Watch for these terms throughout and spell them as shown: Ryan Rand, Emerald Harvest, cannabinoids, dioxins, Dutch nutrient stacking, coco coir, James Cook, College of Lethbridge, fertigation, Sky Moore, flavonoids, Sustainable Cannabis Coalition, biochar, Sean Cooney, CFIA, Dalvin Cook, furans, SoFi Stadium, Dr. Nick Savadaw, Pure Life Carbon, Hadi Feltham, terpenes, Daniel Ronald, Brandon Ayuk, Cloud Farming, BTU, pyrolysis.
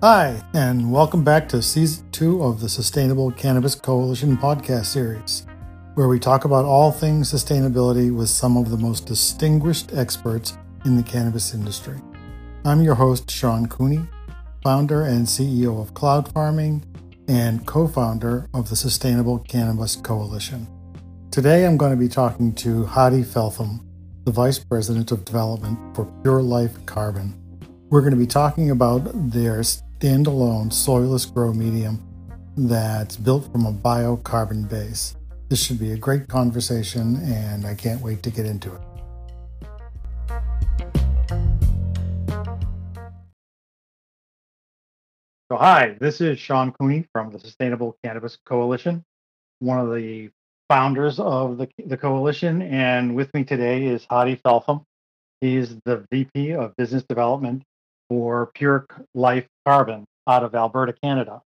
Hi, and welcome back to Season 2 of the Sustainable Cannabis Coalition podcast series, where we talk about all things sustainability with some of the most distinguished experts in the cannabis industry. I'm your host, Sean Cooney, founder and CEO of Cloud Farming and co-founder of the Sustainable Cannabis Coalition. Today I'm going to be talking to Hadi Feltham, the Vice President of Development for Pure Life Carbon. We're going to be talking about their standalone soilless grow medium that's built from a biocarbon base. This should be a great conversation, and I can't wait to get into it. So hi, this is Sean Cooney from the Sustainable Cannabis Coalition, one of the founders of the coalition, and with me today is Hadi Feltham. He's the VP of Business Development for Pure Life Carbon out of Alberta, Canada.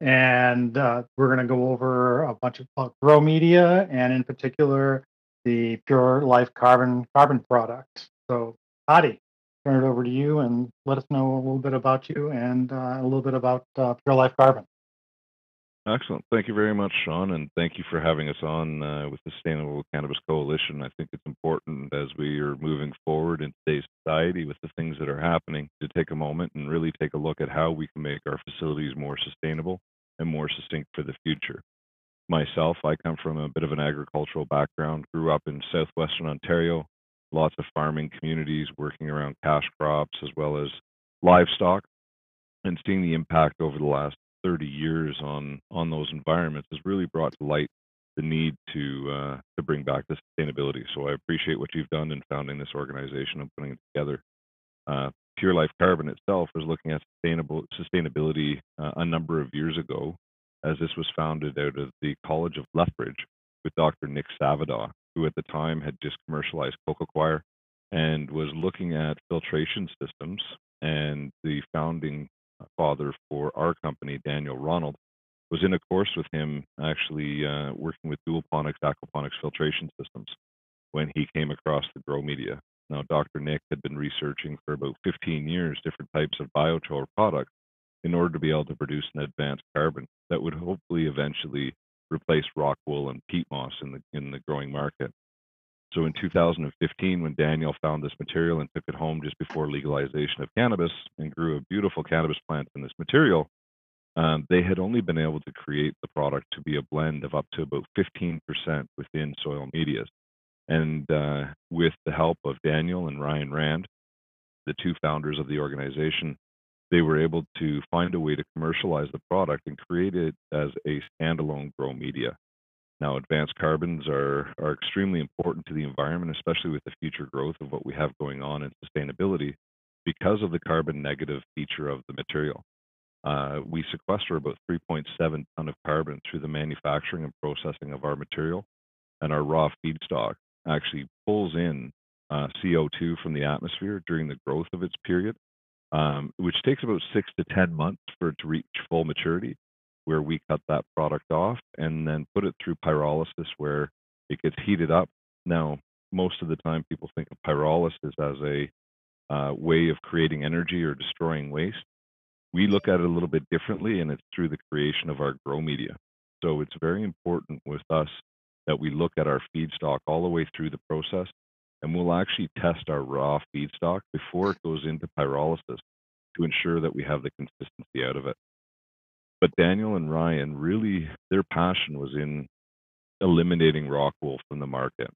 And we're going to go over a bunch of grow media and in particular the Pure Life Carbon products. So Hadi, turn it over to you and let us know a little bit about you and a little bit about Pure Life Carbon. Excellent. Thank you very much, Sean, and thank you for having us on with the Sustainable Cannabis Coalition. I think it's important as we are moving forward in today's society with the things that are happening to take a moment and really take a look at how we can make our facilities more sustainable and more succinct for the future. Myself, I come from a bit of an agricultural background, grew up in southwestern Ontario, lots of farming communities working around cash crops as well as livestock, and seeing the impact over the last 30 years on those environments has really brought to light the need to bring back the sustainability. So I appreciate what you've done in founding this organization and putting it together. Pure Life Carbon itself was looking at sustainability a number of years ago, as this was founded out of the College of Lethbridge with Dr. Nick Savadaw, who at the time had just commercialized coco coir and was looking at filtration systems. And the founding father for our company, Daniel Ronald, was in a course with him actually working with dualponics, aquaponics filtration systems when he came across the grow media. Now, Dr. Nick had been researching for about 15 years different types of biochar products in order to be able to produce an advanced carbon that would hopefully eventually replace rock wool and peat moss in the growing market. So in 2015, when Daniel found this material and took it home just before legalization of cannabis and grew a beautiful cannabis plant in this material, they had only been able to create the product to be a blend of up to about 15% within soil medias. And with the help of Daniel and Ryan Rand, the two founders of the organization, they were able to find a way to commercialize the product and create it as a standalone grow media. Now, advanced carbons are extremely important to the environment, especially with the future growth of what we have going on in sustainability, because of the carbon negative feature of the material. We sequester about 3.7 ton of carbon through the manufacturing and processing of our material, and our raw feedstock actually pulls in CO2 from the atmosphere during the growth of its period, which takes about 6 to 10 months for it to reach full maturity, where we cut that product off and then put it through pyrolysis where it gets heated up. Now, most of the time people think of pyrolysis as a way of creating energy or destroying waste. We look at it a little bit differently, and it's through the creation of our grow media. So it's very important with us that we look at our feedstock all the way through the process, and we'll actually test our raw feedstock before it goes into pyrolysis to ensure that we have the consistency out of it. But Daniel and Ryan, really, their passion was in eliminating rock wool from the market.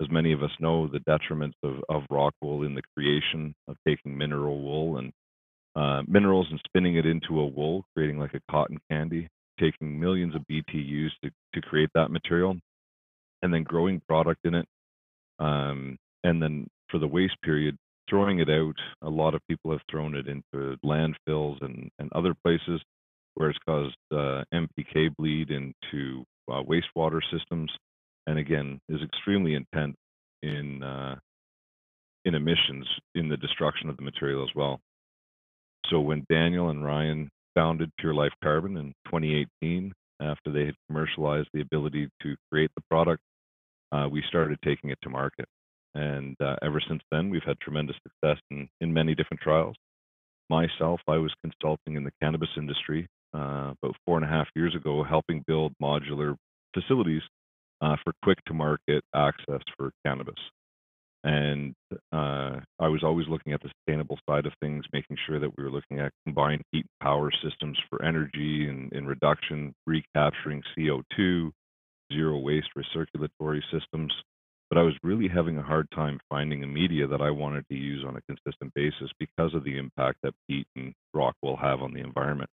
As many of us know, the detriments of rock wool in the creation of taking mineral wool and minerals and spinning it into a wool, creating like a cotton candy, taking millions of BTUs to create that material, and then growing product in it. And then for the waste period, throwing it out. A lot of people have thrown it into landfills and other places, where it's caused MPK bleed into wastewater systems, and again, is extremely intense in emissions in the destruction of the material as well. So when Daniel and Ryan founded Pure Life Carbon in 2018, after they had commercialized the ability to create the product, we started taking it to market. And ever since then, we've had tremendous success in many different trials. myself, I was consulting in the cannabis industry about 4.5 years ago, helping build modular facilities for quick-to-market access for cannabis. And I was always looking at the sustainable side of things, making sure that we were looking at combined heat and power systems for energy and reduction, recapturing CO2, zero waste recirculatory systems. But I was really having a hard time finding a media that I wanted to use on a consistent basis because of the impact that peat and rock will have on the environment.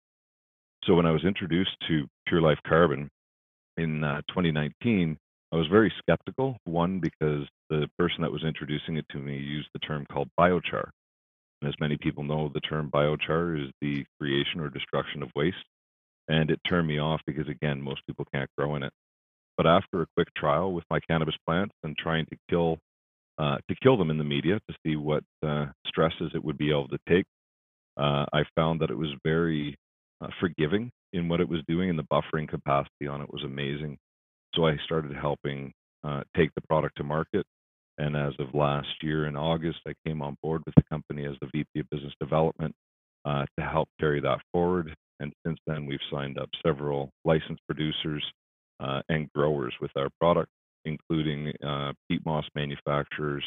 So when I was introduced to Pure Life Carbon in 2019, I was very skeptical. One, because the person that was introducing it to me used the term called biochar. And as many people know, the term biochar is the creation or destruction of waste. And it turned me off because, again, most people can't grow in it. But after a quick trial with my cannabis plants and trying to kill them in the media to see what stresses it would be able to take, I found that it was very forgiving in what it was doing, and the buffering capacity on it was amazing. So I started helping take the product to market. And as of last year in August, I came on board with the company as the VP of Business Development to help carry that forward. And since then, we've signed up several licensed producers and growers with our product, including peat moss manufacturers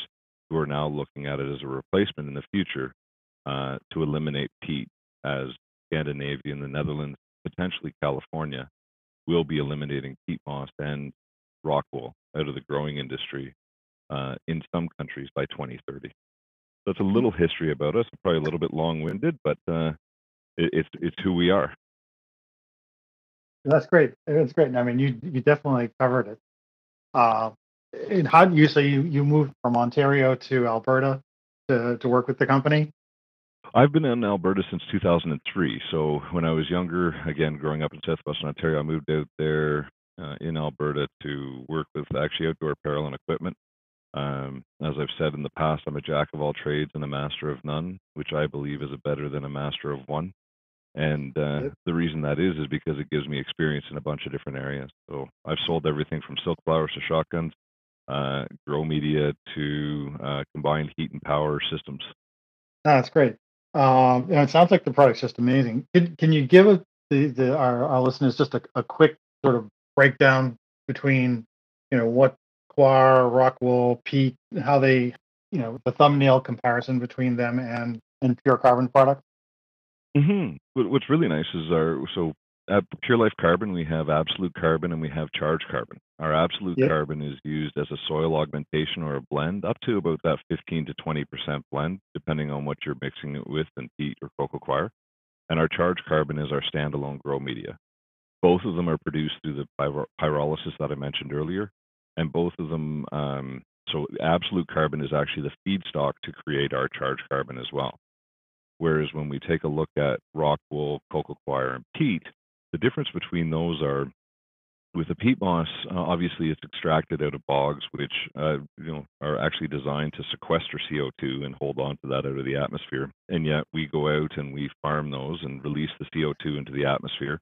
who are now looking at it as a replacement in the future to eliminate peat, as Scandinavia and the Netherlands, potentially California, will be eliminating peat moss and rock wool out of the growing industry in some countries by 2030. So it's a little history about us, probably a little bit long-winded, but it's who we are. That's great. That's great. I mean, you definitely covered it. And how do you say you moved from Ontario to Alberta to work with the company? I've been in Alberta since 2003. So when I was younger, again, growing up in southwestern Ontario, I moved out there in Alberta to work with actually outdoor apparel and equipment. As I've said in the past, I'm a jack of all trades and a master of none, which I believe is better than a master of one. And the reason that is because it gives me experience in a bunch of different areas. So I've sold everything from silk flowers to shotguns, grow media to combined heat and power systems. Oh, that's great. You know, it sounds like the product's just amazing. Can you give our listeners just a quick sort of breakdown between, you know, what coir, rock wool, peat, how they, you know, the thumbnail comparison between them and Pure Carbon product? Mm-hmm. What's really nice is so at Pure Life Carbon, we have absolute carbon and we have charge carbon. Our absolute carbon is used as a soil augmentation or a blend, up to about that 15 to 20% blend, depending on what you're mixing it with, and peat or coco coir. And our charge carbon is our standalone grow media. Both of them are produced through the pyrolysis that I mentioned earlier. And both of them, so absolute carbon is actually the feedstock to create our charge carbon as well. Whereas when we take a look at rock wool, coco coir, and peat, the difference between those are, with the peat moss, obviously it's extracted out of bogs, which are actually designed to sequester CO2 and hold on to that out of the atmosphere. And yet we go out and we farm those and release the CO2 into the atmosphere,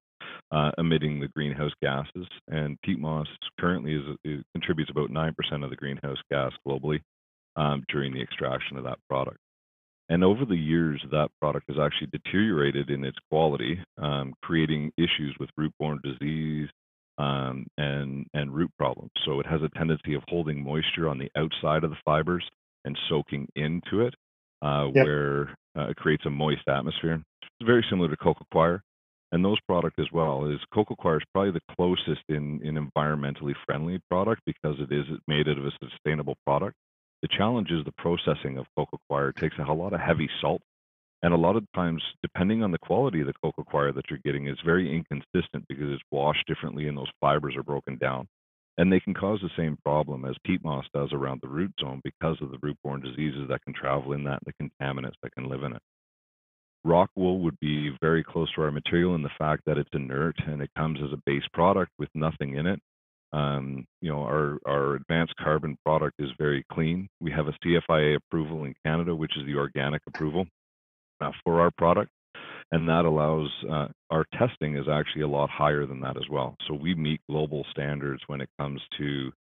emitting the greenhouse gases. And peat moss currently contributes about 9% of the greenhouse gas globally during the extraction of that product. And over the years, that product has actually deteriorated in its quality, creating issues with root-borne disease and root problems. So it has a tendency of holding moisture on the outside of the fibers and soaking into it, where it creates a moist atmosphere. It's very similar to coco coir. And those product as well is, coco coir is probably the closest in environmentally friendly product because it's made out of a sustainable product. The challenge is the processing of coco coir takes a lot of heavy salt, and a lot of times, depending on the quality of the coco coir that you're getting, it's very inconsistent because it's washed differently and those fibers are broken down. And they can cause the same problem as peat moss does around the root zone because of the root-borne diseases that can travel in that, the contaminants that can live in it. Rock wool would be very close to our material in the fact that it's inert and it comes as a base product with nothing in it. Our advanced carbon product is very clean. We have a CFIA approval in Canada, which is the organic approval for our product. And that allows, our testing is actually a lot higher than that as well. So we meet global standards when it comes to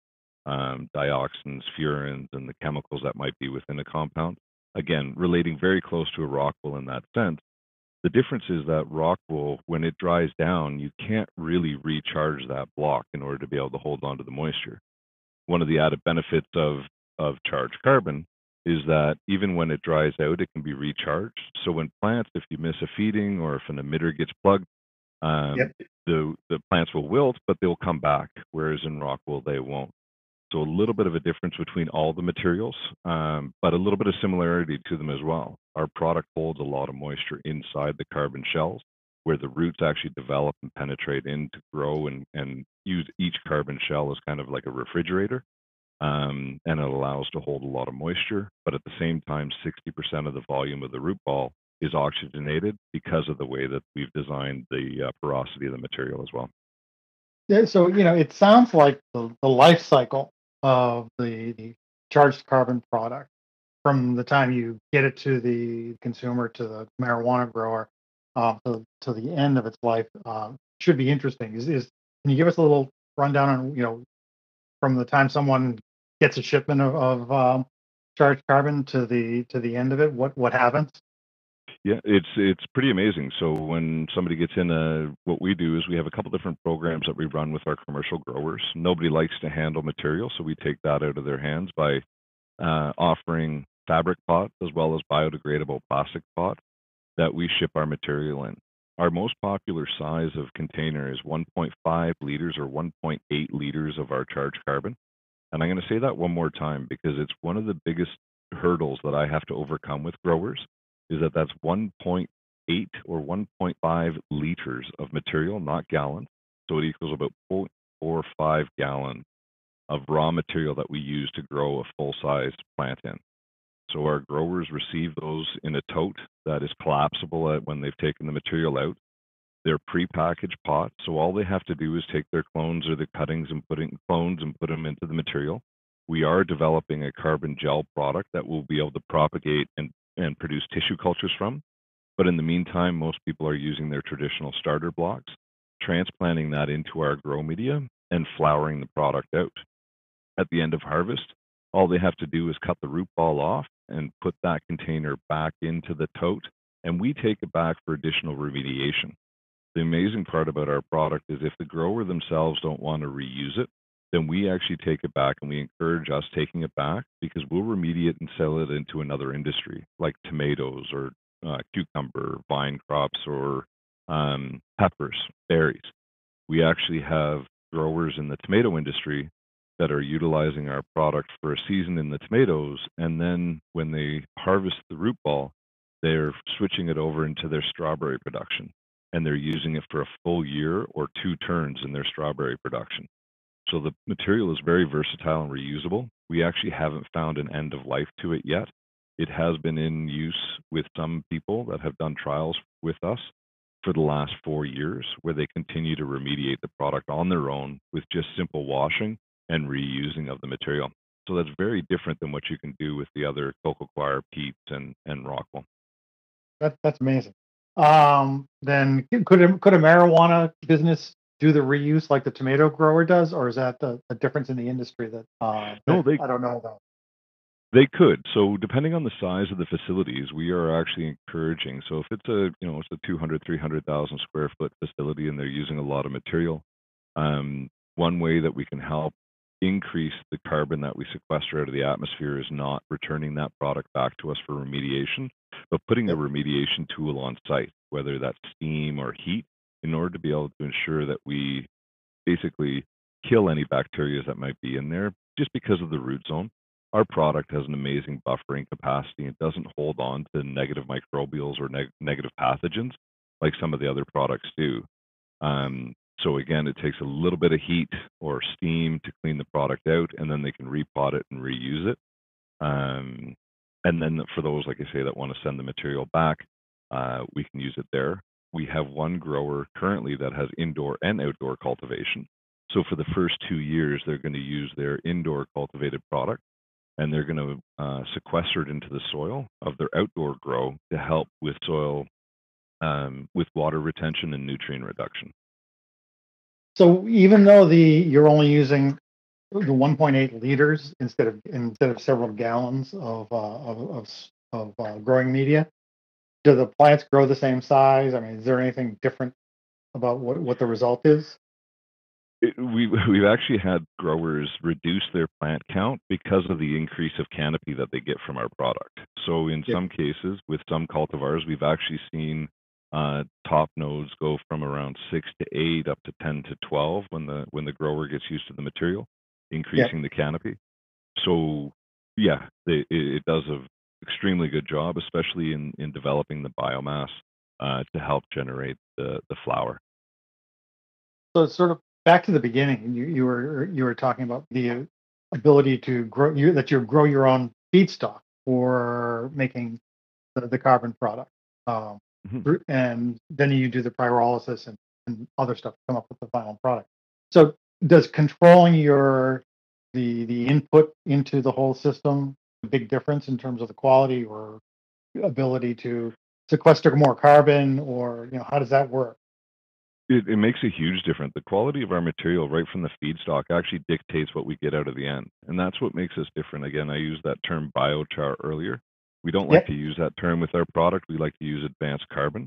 dioxins, furans, and the chemicals that might be within a compound. Again, relating very close to a rock wool in that sense, The difference is that rock wool, when it dries down, you can't really recharge that block in order to be able to hold on to the moisture. One of the added benefits of charged carbon is that even when it dries out, it can be recharged. So when plants, if you miss a feeding or if an emitter gets plugged, the plants will wilt, but they'll come back, whereas in rock wool, they won't. So a little bit of a difference between all the materials, but a little bit of similarity to them as well. Our product holds a lot of moisture inside the carbon shells, where the roots actually develop and penetrate in to grow and use each carbon shell as kind of like a refrigerator, and it allows to hold a lot of moisture. But at the same time, 60% of the volume of the root ball is oxygenated because of the way that we've designed the porosity of the material as well. Yeah, so, you know, it sounds like the life cycle of the charged carbon product, from the time you get it to the consumer, to the marijuana grower, to the end of its life, should be interesting. Can you give us a little rundown on, you know, from the time someone gets a shipment of charged carbon to the end of it, what happens? Yeah, it's pretty amazing. So when somebody gets in, what we do is we have a couple different programs that we run with our commercial growers. Nobody likes to handle material, so we take that out of their hands by offering fabric pots as well as biodegradable plastic pot that we ship our material in. Our most popular size of container is 1.5 liters or 1.8 liters of our charged carbon. And I'm going to say that one more time because it's one of the biggest hurdles that I have to overcome with growers, is that that's 1.8 or 1.5 liters of material, not gallon. So it equals about 0.45 gallon of raw material that we use to grow a full-sized plant in. So our growers receive those in a tote that is collapsible when they've taken the material out. They're pre-packaged pots, so all they have to do is take their clones or the cuttings and put them into the material. We are developing a carbon gel product that we'll be able to propagate and produce tissue cultures from. But in the meantime, most people are using their traditional starter blocks, transplanting that into our grow media and flowering the product out. At the end of harvest, all they have to do is cut the root ball off and put that container back into the tote, and we take it back for additional remediation. The amazing part about our product is if the grower themselves don't want to reuse it, then we actually take it back, and we encourage us taking it back because we'll remediate and sell it into another industry like tomatoes or cucumber, vine crops, or peppers, berries. We actually have growers in the tomato industry that are utilizing our product for a season in the tomatoes, and then when they harvest the root ball, they're switching it over into their strawberry production, and they're using it for a full year or two turns in their strawberry production. So the material is very versatile and reusable. We actually haven't found an end of life to it yet. It has been in use with some people that have done trials with us for the last 4 years, where they continue to remediate the product on their own with just simple washing and reusing of the material. So that's very different than what you can do with the other cococoir, peats, and rockwell. That's amazing. Then could a marijuana business do the reuse like the tomato grower does, or is that a difference in the industry that I don't know about? They could. So depending on the size of the facilities, we are actually encouraging. So if it's a 200, 300,000 square foot facility and they're using a lot of material, one way that we can help increase the carbon that we sequester out of the atmosphere is not returning that product back to us for remediation, but putting a remediation tool on site, whether that's steam or heat, in order to be able to ensure that we basically kill any bacteria that might be in there. Just because of the root zone, our product has an amazing buffering capacity and doesn't hold on to negative microbials or negative pathogens like some of the other products do. So again, it takes a little bit of heat or steam to clean the product out, and then they can repot it and reuse it. And then for those, like I say, that want to send the material back, we can use it there. We have one grower currently that has indoor and outdoor cultivation. So for the first 2 years, they're going to use their indoor cultivated product, and they're going to sequester it into the soil of their outdoor grow to help with soil, with water retention and nutrient reduction. So even though you're only using the 1.8 liters instead of several gallons of growing media, do the plants grow the same size? I mean, is there anything different about what the result is? We've actually had growers reduce their plant count because of the increase of canopy that they get from our product. So in some cases, with some cultivars, we've actually seen top nodes go from around 6 to 8 up to 10 to 12 when the grower gets used to the material, increasing the canopy. So yeah, it does an extremely good job, especially in developing the biomass to help generate the flower. So it's sort of back to the beginning. You were talking about the ability to grow grow your own feedstock for making the carbon product, and then you do the pyrolysis and other stuff to come up with the final product. So does controlling the input into the whole system a big difference in terms of the quality or ability to sequester more carbon, or how does that work? It makes a huge difference. The quality of our material right from the feedstock actually dictates what we get out of the end. And that's what makes us different. Again, I used that term biochar earlier. We don't like to use that term with our product. We like to use advanced carbon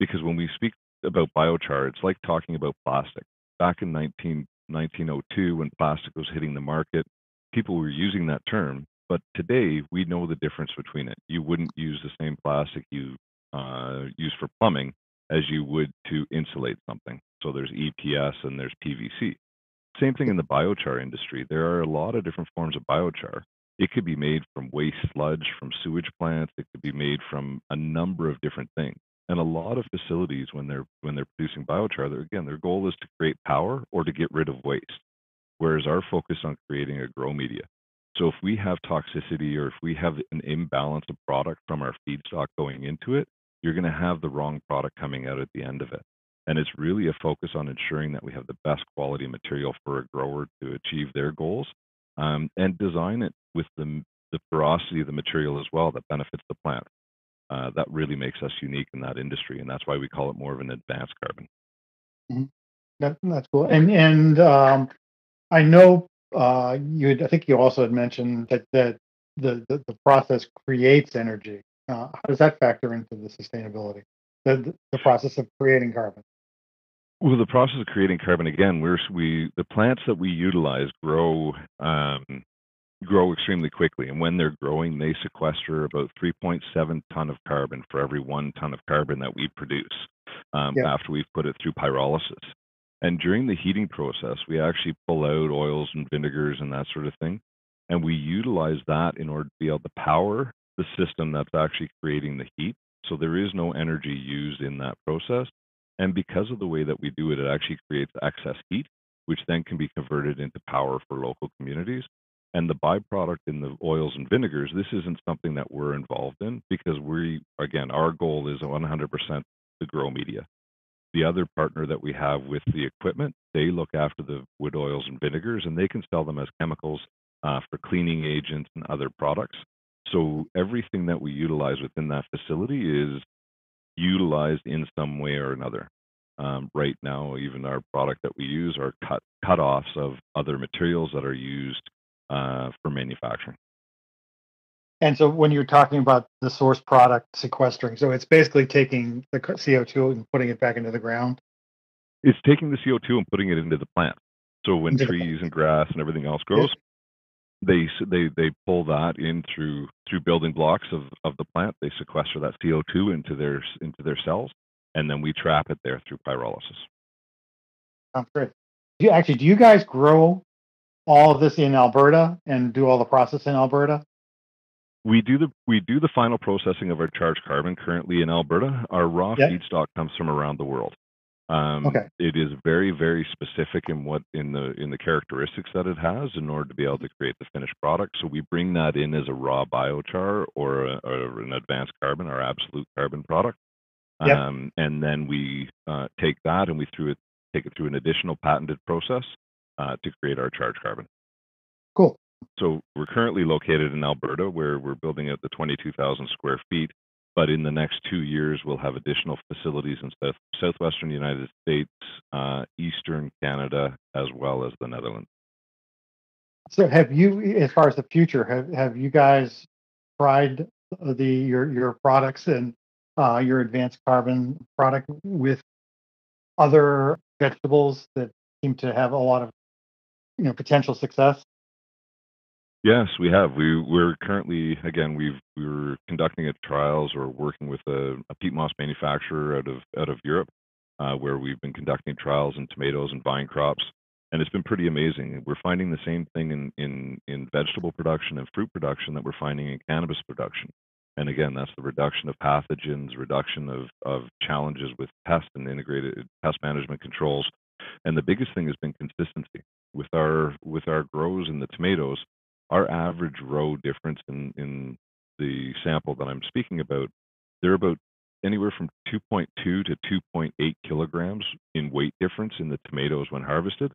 because when we speak about biochar, it's like talking about plastic. Back in 1902, when plastic was hitting the market, people were using that term. But today, we know the difference between it. You wouldn't use the same plastic you use for plumbing as you would to insulate something. So there's EPS and there's PVC. Same thing in the biochar industry. There are a lot of different forms of biochar. It could be made from waste sludge, from sewage plants. It could be made from a number of different things. And a lot of facilities, when they're producing biochar, their goal is to create power or to get rid of waste, whereas our focus on creating a grow media. So if we have toxicity or if we have an imbalance of product from our feedstock going into it, you're going to have the wrong product coming out at the end of it. And it's really a focus on ensuring that we have the best quality material for a grower to achieve their goals, and design it with the porosity of the material as well that benefits the plant. That really makes us unique in that industry, and that's why we call it more of an advanced carbon. Mm-hmm. That's cool. And I know I think you also had mentioned that the process creates energy. How does that factor into the sustainability, the process of creating carbon? Well, the process of creating carbon, again, the plants that we utilize grow extremely quickly. And when they're growing, they sequester about 3.7 ton of carbon for every 1 ton of carbon that we produce after we've put it through pyrolysis. And during the heating process, we actually pull out oils and vinegars and that sort of thing. And we utilize that in order to be able to power the system that's actually creating the heat. So there is no energy used in that process. And because of the way that we do it, it actually creates excess heat, which then can be converted into power for local communities. And the byproduct in the oils and vinegars, this isn't something that we're involved in because our goal is 100% the grow media. The other partner that we have with the equipment, they look after the wood oils and vinegars, and they can sell them as chemicals for cleaning agents and other products. So everything that we utilize within that facility is utilized in some way or another. Right now, even our product that we use are cut-offs of other materials that are used for manufacturing. And so when you're talking about the source product sequestering, so it's basically taking the CO2 and putting it back into the ground? It's taking the CO2 and putting it into the plant. So when trees and grass and everything else grows, they pull that in through building blocks of the plant. They sequester that CO2 into their cells, and then we trap it there through pyrolysis. Sounds great. Do you guys grow all of this in Alberta and do all the process in Alberta? We do the final processing of our charged carbon currently in Alberta. Our raw feedstock comes from around the world. It is very, very specific in the characteristics that it has in order to be able to create the finished product. So we bring that in as a raw biochar or an advanced carbon, our absolute carbon product. And then we take that and we take it through an additional patented process to create our charged carbon. Cool. So we're currently located in Alberta, where we're building out the 22,000 square feet. But in the next 2 years, we'll have additional facilities in southwestern United States, eastern Canada, as well as the Netherlands. So, have you, as far as the future, have you guys tried your products in your advanced carbon product with other vegetables that seem to have a lot of, you know, potential success? Yes, we have. We're currently, again, we were conducting trials or working with a peat moss manufacturer out of Europe, where we've been conducting trials in tomatoes and vine crops, and it's been pretty amazing. We're finding the same thing in vegetable production and fruit production that we're finding in cannabis production. And again, that's the reduction of pathogens, reduction of challenges with pest and integrated pest management controls. And the biggest thing has been consistency. With our grows in the tomatoes, our average row difference in the sample that I'm speaking about, they're about anywhere from 2.2 to 2.8 kilograms in weight difference in the tomatoes when harvested,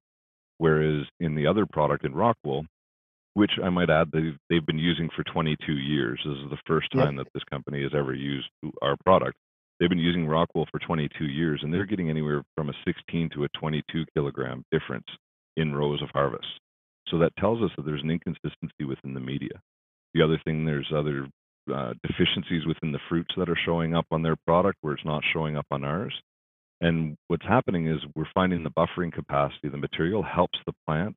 whereas in the other product in Rockwool, which I might add they've been using for 22 years. This is the first time that this company has ever used our product. They've been using Rockwool for 22 years, and they're getting anywhere from a 16 to a 22 kilogram difference in rows of harvest. So that tells us that there's an inconsistency within the media. The other thing, there's other deficiencies within the fruits that are showing up on their product where it's not showing up on ours. And what's happening is we're finding the buffering capacity. The material helps the plant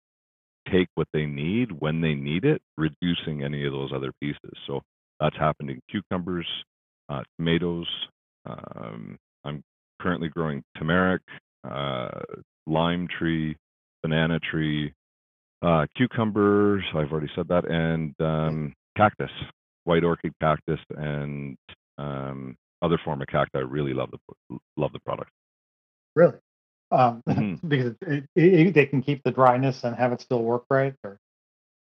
take what they need when they need it, reducing any of those other pieces. So that's happened in cucumbers, tomatoes. I'm currently growing turmeric, lime tree, banana tree, cucumbers, I've already said that, and cactus, white orchid cactus, and other form of cacti. I really love the product. Really? Because they can keep the dryness and have it still work right? Or?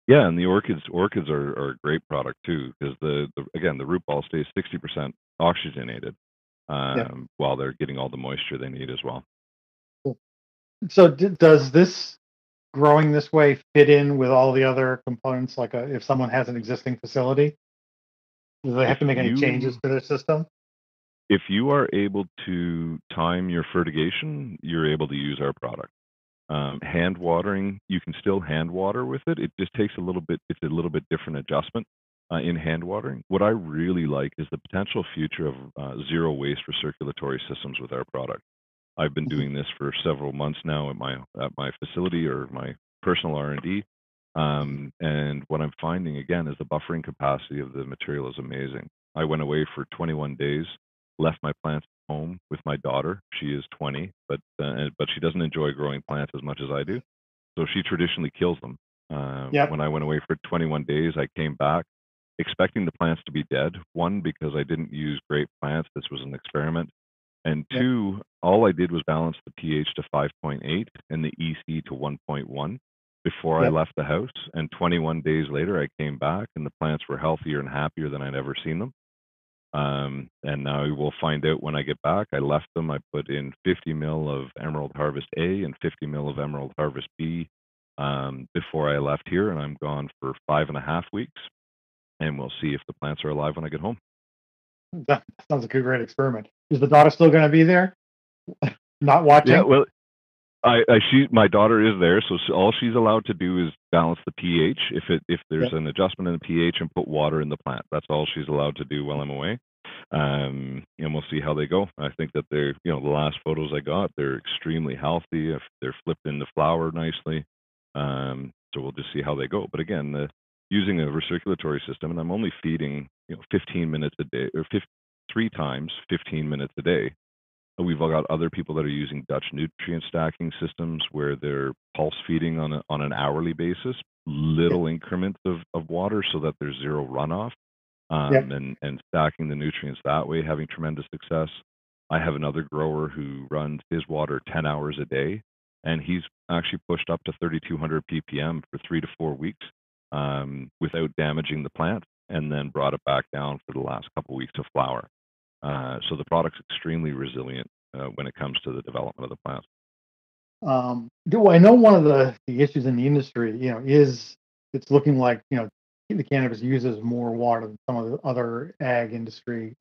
Yeah, and the orchids are a great product too, because the root ball stays 60% oxygenated while they're getting all the moisture they need as well. Cool. So does this growing this way fit in with all the other components? Like if someone has an existing facility, do they have to make any changes to their system? If you are able to time your fertigation, you're able to use our product. Hand watering, you can still hand water with it. It just takes a little bit. It's a little bit different adjustment in hand watering. What I really like is the potential future of zero waste recirculatory systems with our product. I've been doing this for several months now at my facility or my personal R&D, and what I'm finding again is the buffering capacity of the material is amazing. I went away for 21 days, left my plants at home with my daughter. She is 20, but she doesn't enjoy growing plants as much as I do, so she traditionally kills them. When I went away for 21 days, I came back expecting the plants to be dead. One, because I didn't use grape plants. This was an experiment. And two, all I did was balance the pH to 5.8 and the EC to 1.1 before I left the house. And 21 days later, I came back and the plants were healthier and happier than I'd ever seen them. And now we'll find out when I get back. I left them. I put in 50 mil of Emerald Harvest A and 50 mil of Emerald Harvest B before I left here. And I'm gone for 5.5 weeks. And we'll see if the plants are alive when I get home. That sounds like a great experiment. Is the daughter still going to be there? Not watching? Yeah, well, my daughter is there, so all she's allowed to do is balance the pH. If there's an adjustment in the pH, and put water in the plant. That's all she's allowed to do while I'm away. And we'll see how they go. I think that the last photos I got, they're extremely healthy. They're flipped into flower nicely. So we'll just see how they go. But again, using a recirculatory system, and I'm only feeding 15 minutes a day, or three times 15 minutes a day. And we've all got other people that are using Dutch nutrient stacking systems where they're pulse feeding on an hourly basis, little increments of water so that there's zero runoff, and stacking the nutrients that way, having tremendous success. I have another grower who runs his water 10 hours a day, and he's actually pushed up to 3,200 ppm for 3 to 4 weeks. Without damaging the plant, and then brought it back down for the last couple of weeks to flower. So the product's extremely resilient when it comes to the development of the plant. I know one of the issues in the industry, is it's looking like, the cannabis uses more water than some of the other ag industry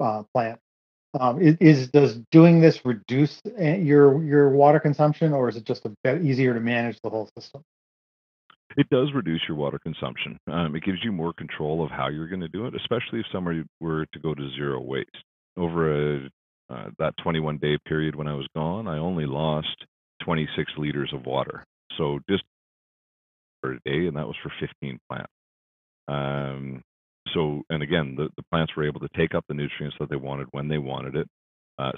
plant. Does doing this reduce your water consumption, or is it just easier to manage the whole system? It does reduce your water consumption. It gives you more control of how you're going to do it, especially if somebody were to go to zero waste. Over that 21-day period when I was gone, I only lost 26 liters of water. So just for a day, and that was for 15 plants. And again, the plants were able to take up the nutrients that they wanted when they wanted it.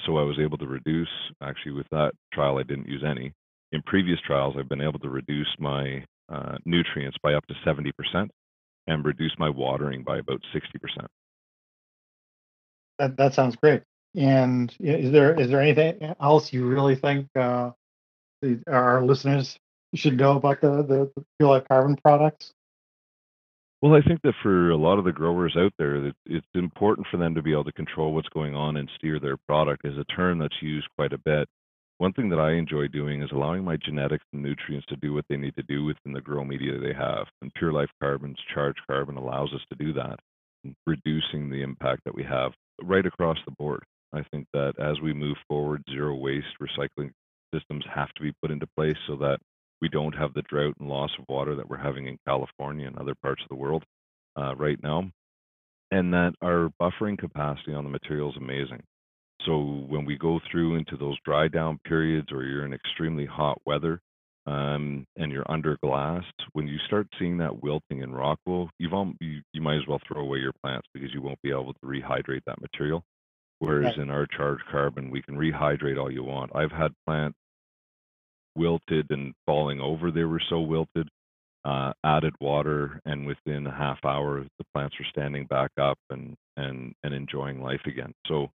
So I was able to reduce, actually with that trial, I didn't use any. In previous trials, I've been able to reduce my nutrients by up to 70% and reduce my watering by about 60%. That sounds great. And is there anything else you really think our listeners should know about the Pure Life Carbon products? Well, I think that for a lot of the growers out there, it's important for them to be able to control what's going on and steer their product is a term that's used quite a bit. One thing that I enjoy doing is allowing my genetics and nutrients to do what they need to do within the grow media they have. And Pure Life Carbon's Charge Carbon allows us to do that, reducing the impact that we have right across the board. I think that as we move forward, zero waste recycling systems have to be put into place so that we don't have the drought and loss of water that we're having in California and other parts of the world right now. And that our buffering capacity on the material is amazing. So when we go through into those dry down periods or you're in extremely hot weather and you're under glass, when you start seeing that wilting in Rockwool, you might as well throw away your plants because you won't be able to rehydrate that material. Whereas in our Charge Carbon, we can rehydrate all you want. I've had plants wilted and falling over. They were so wilted, added water, and within a half hour the plants were standing back up and enjoying life again. So,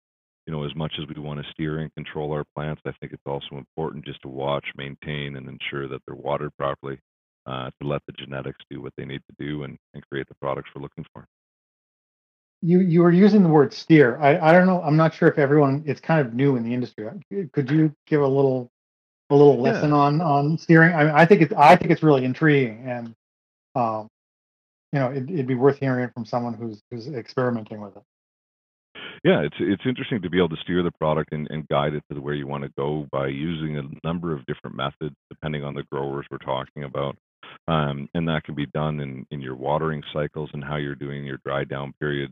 as much as we want to steer and control our plants, I think it's also important just to watch, maintain, and ensure that they're watered properly to let the genetics do what they need to do and create the products we're looking for. You were using the word steer. I don't know. I'm not sure if it's kind of new in the industry. Could you give a little lesson on steering? I mean, I think it's really intriguing, and it'd be worth hearing from someone who's experimenting with it. Yeah, it's interesting to be able to steer the product and guide it to where you want to go by using a number of different methods depending on the growers we're talking about, and that can be done in your watering cycles and how you're doing your dry down period,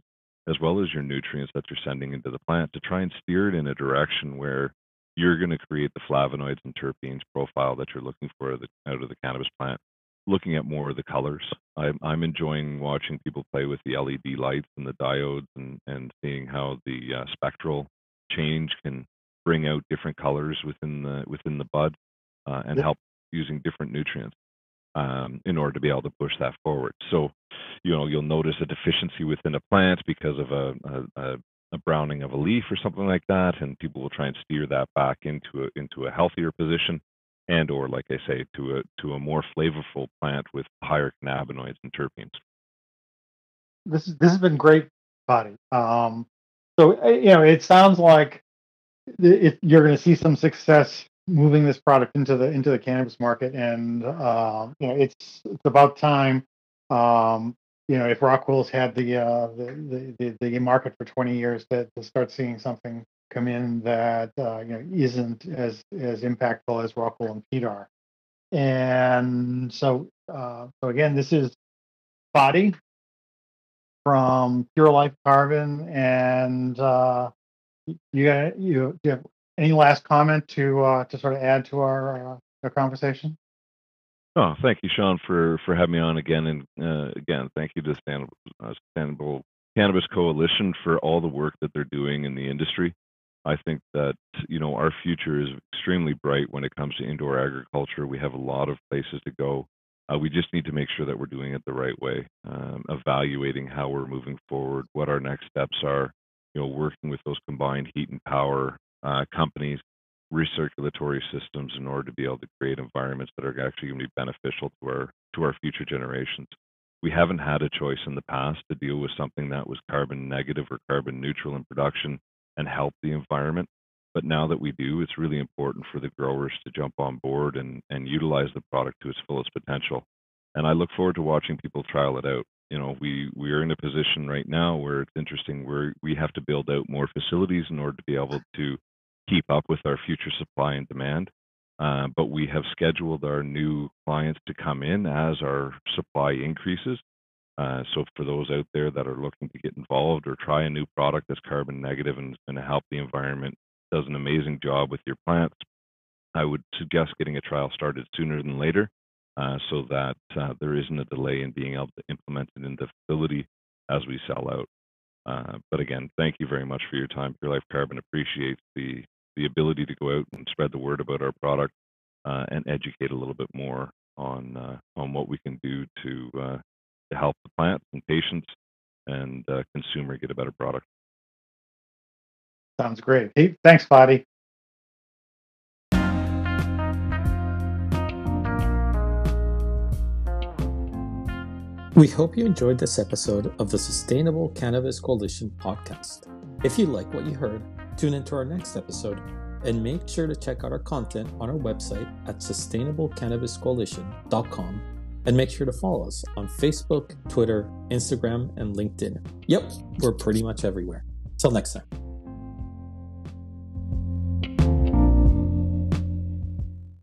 as well as your nutrients that you're sending into the plant to try and steer it in a direction where you're going to create the flavonoids and terpenes profile that you're looking for out of the cannabis plant. Looking at more of the colors. I'm enjoying watching people play with the LED lights and the diodes and seeing how the spectral change can bring out different colors within the bud and help using different nutrients in order to be able to push that forward. So, you'll notice a deficiency within a plant because of a browning of a leaf or something like that, and people will try and steer that back into a healthier position, and or, like I say, to a more flavorful plant with higher cannabinoids and terpenes. This has been great, Hadi. It sounds like you're going to see some success moving this product into the cannabis market, and it's about time. If Rockwell's had the market for 20 years, to start seeing something come in that isn't as impactful as Rockwell and Pedar. And so again, this is Hadi from Pure Life Carbon. And do you have any last comment to sort of add to our conversation? Oh, thank you, Sean, for having me on again. And again, thank you to Sustainable Cannabis Coalition for all the work that they're doing in the industry. I think that, our future is extremely bright when it comes to indoor agriculture. We have a lot of places to go. We just need to make sure that we're doing it the right way, evaluating how we're moving forward, what our next steps are, working with those combined heat and power companies, recirculatory systems in order to be able to create environments that are actually going to be beneficial to our future generations. We haven't had a choice in the past to deal with something that was carbon negative or carbon neutral in production and help the environment. But now that we do, it's really important for the growers to jump on board and utilize the product to its fullest potential. And I look forward to watching people trial it out. We are in a position right now where it's interesting, where we have to build out more facilities in order to be able to keep up with our future supply and demand. But we have scheduled our new clients to come in as our supply increases. So for those out there that are looking to get involved or try a new product that's carbon negative and is going to help the environment, does an amazing job with your plants, I would suggest getting a trial started sooner than later so that there isn't a delay in being able to implement it in the facility as we sell out. But again, thank you very much for your time. Pure Life Carbon appreciates the ability to go out and spread the word about our product and educate a little bit more on what we can do to help the plants and patients and consumer get a better product. Sounds great. Hey, thanks, Hadi. We hope you enjoyed this episode of the Sustainable Cannabis Coalition podcast. If you like what you heard, tune into our next episode and make sure to check out our content on our website at sustainablecannabiscoalition.com, and make sure to follow us on Facebook, Twitter, Instagram, and LinkedIn. Yep, we're pretty much everywhere. Till next time.